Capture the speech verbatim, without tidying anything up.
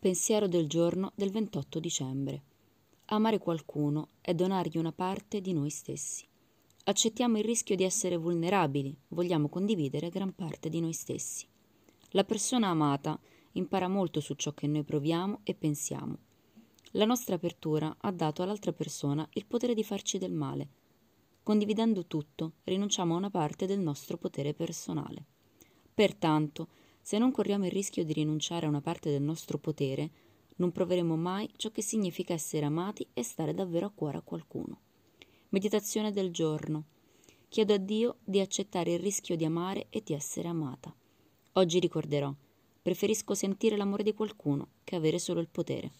Pensiero del giorno del ventotto dicembre. Amare qualcuno è donargli una parte di noi stessi. Accettiamo il rischio di essere vulnerabili, vogliamo condividere gran parte di noi stessi. La persona amata impara molto su ciò che noi proviamo e pensiamo. La nostra apertura ha dato all'altra persona il potere di farci del male. Condividendo tutto, rinunciamo a una parte del nostro potere personale. Pertanto, se non corriamo il rischio di rinunciare a una parte del nostro potere, non proveremo mai ciò che significa essere amati e stare davvero a cuore a qualcuno. Meditazione del giorno. Chiedo a Dio di accettare il rischio di amare e di essere amata. Oggi ricorderò: preferisco sentire l'amore di qualcuno che avere solo il potere.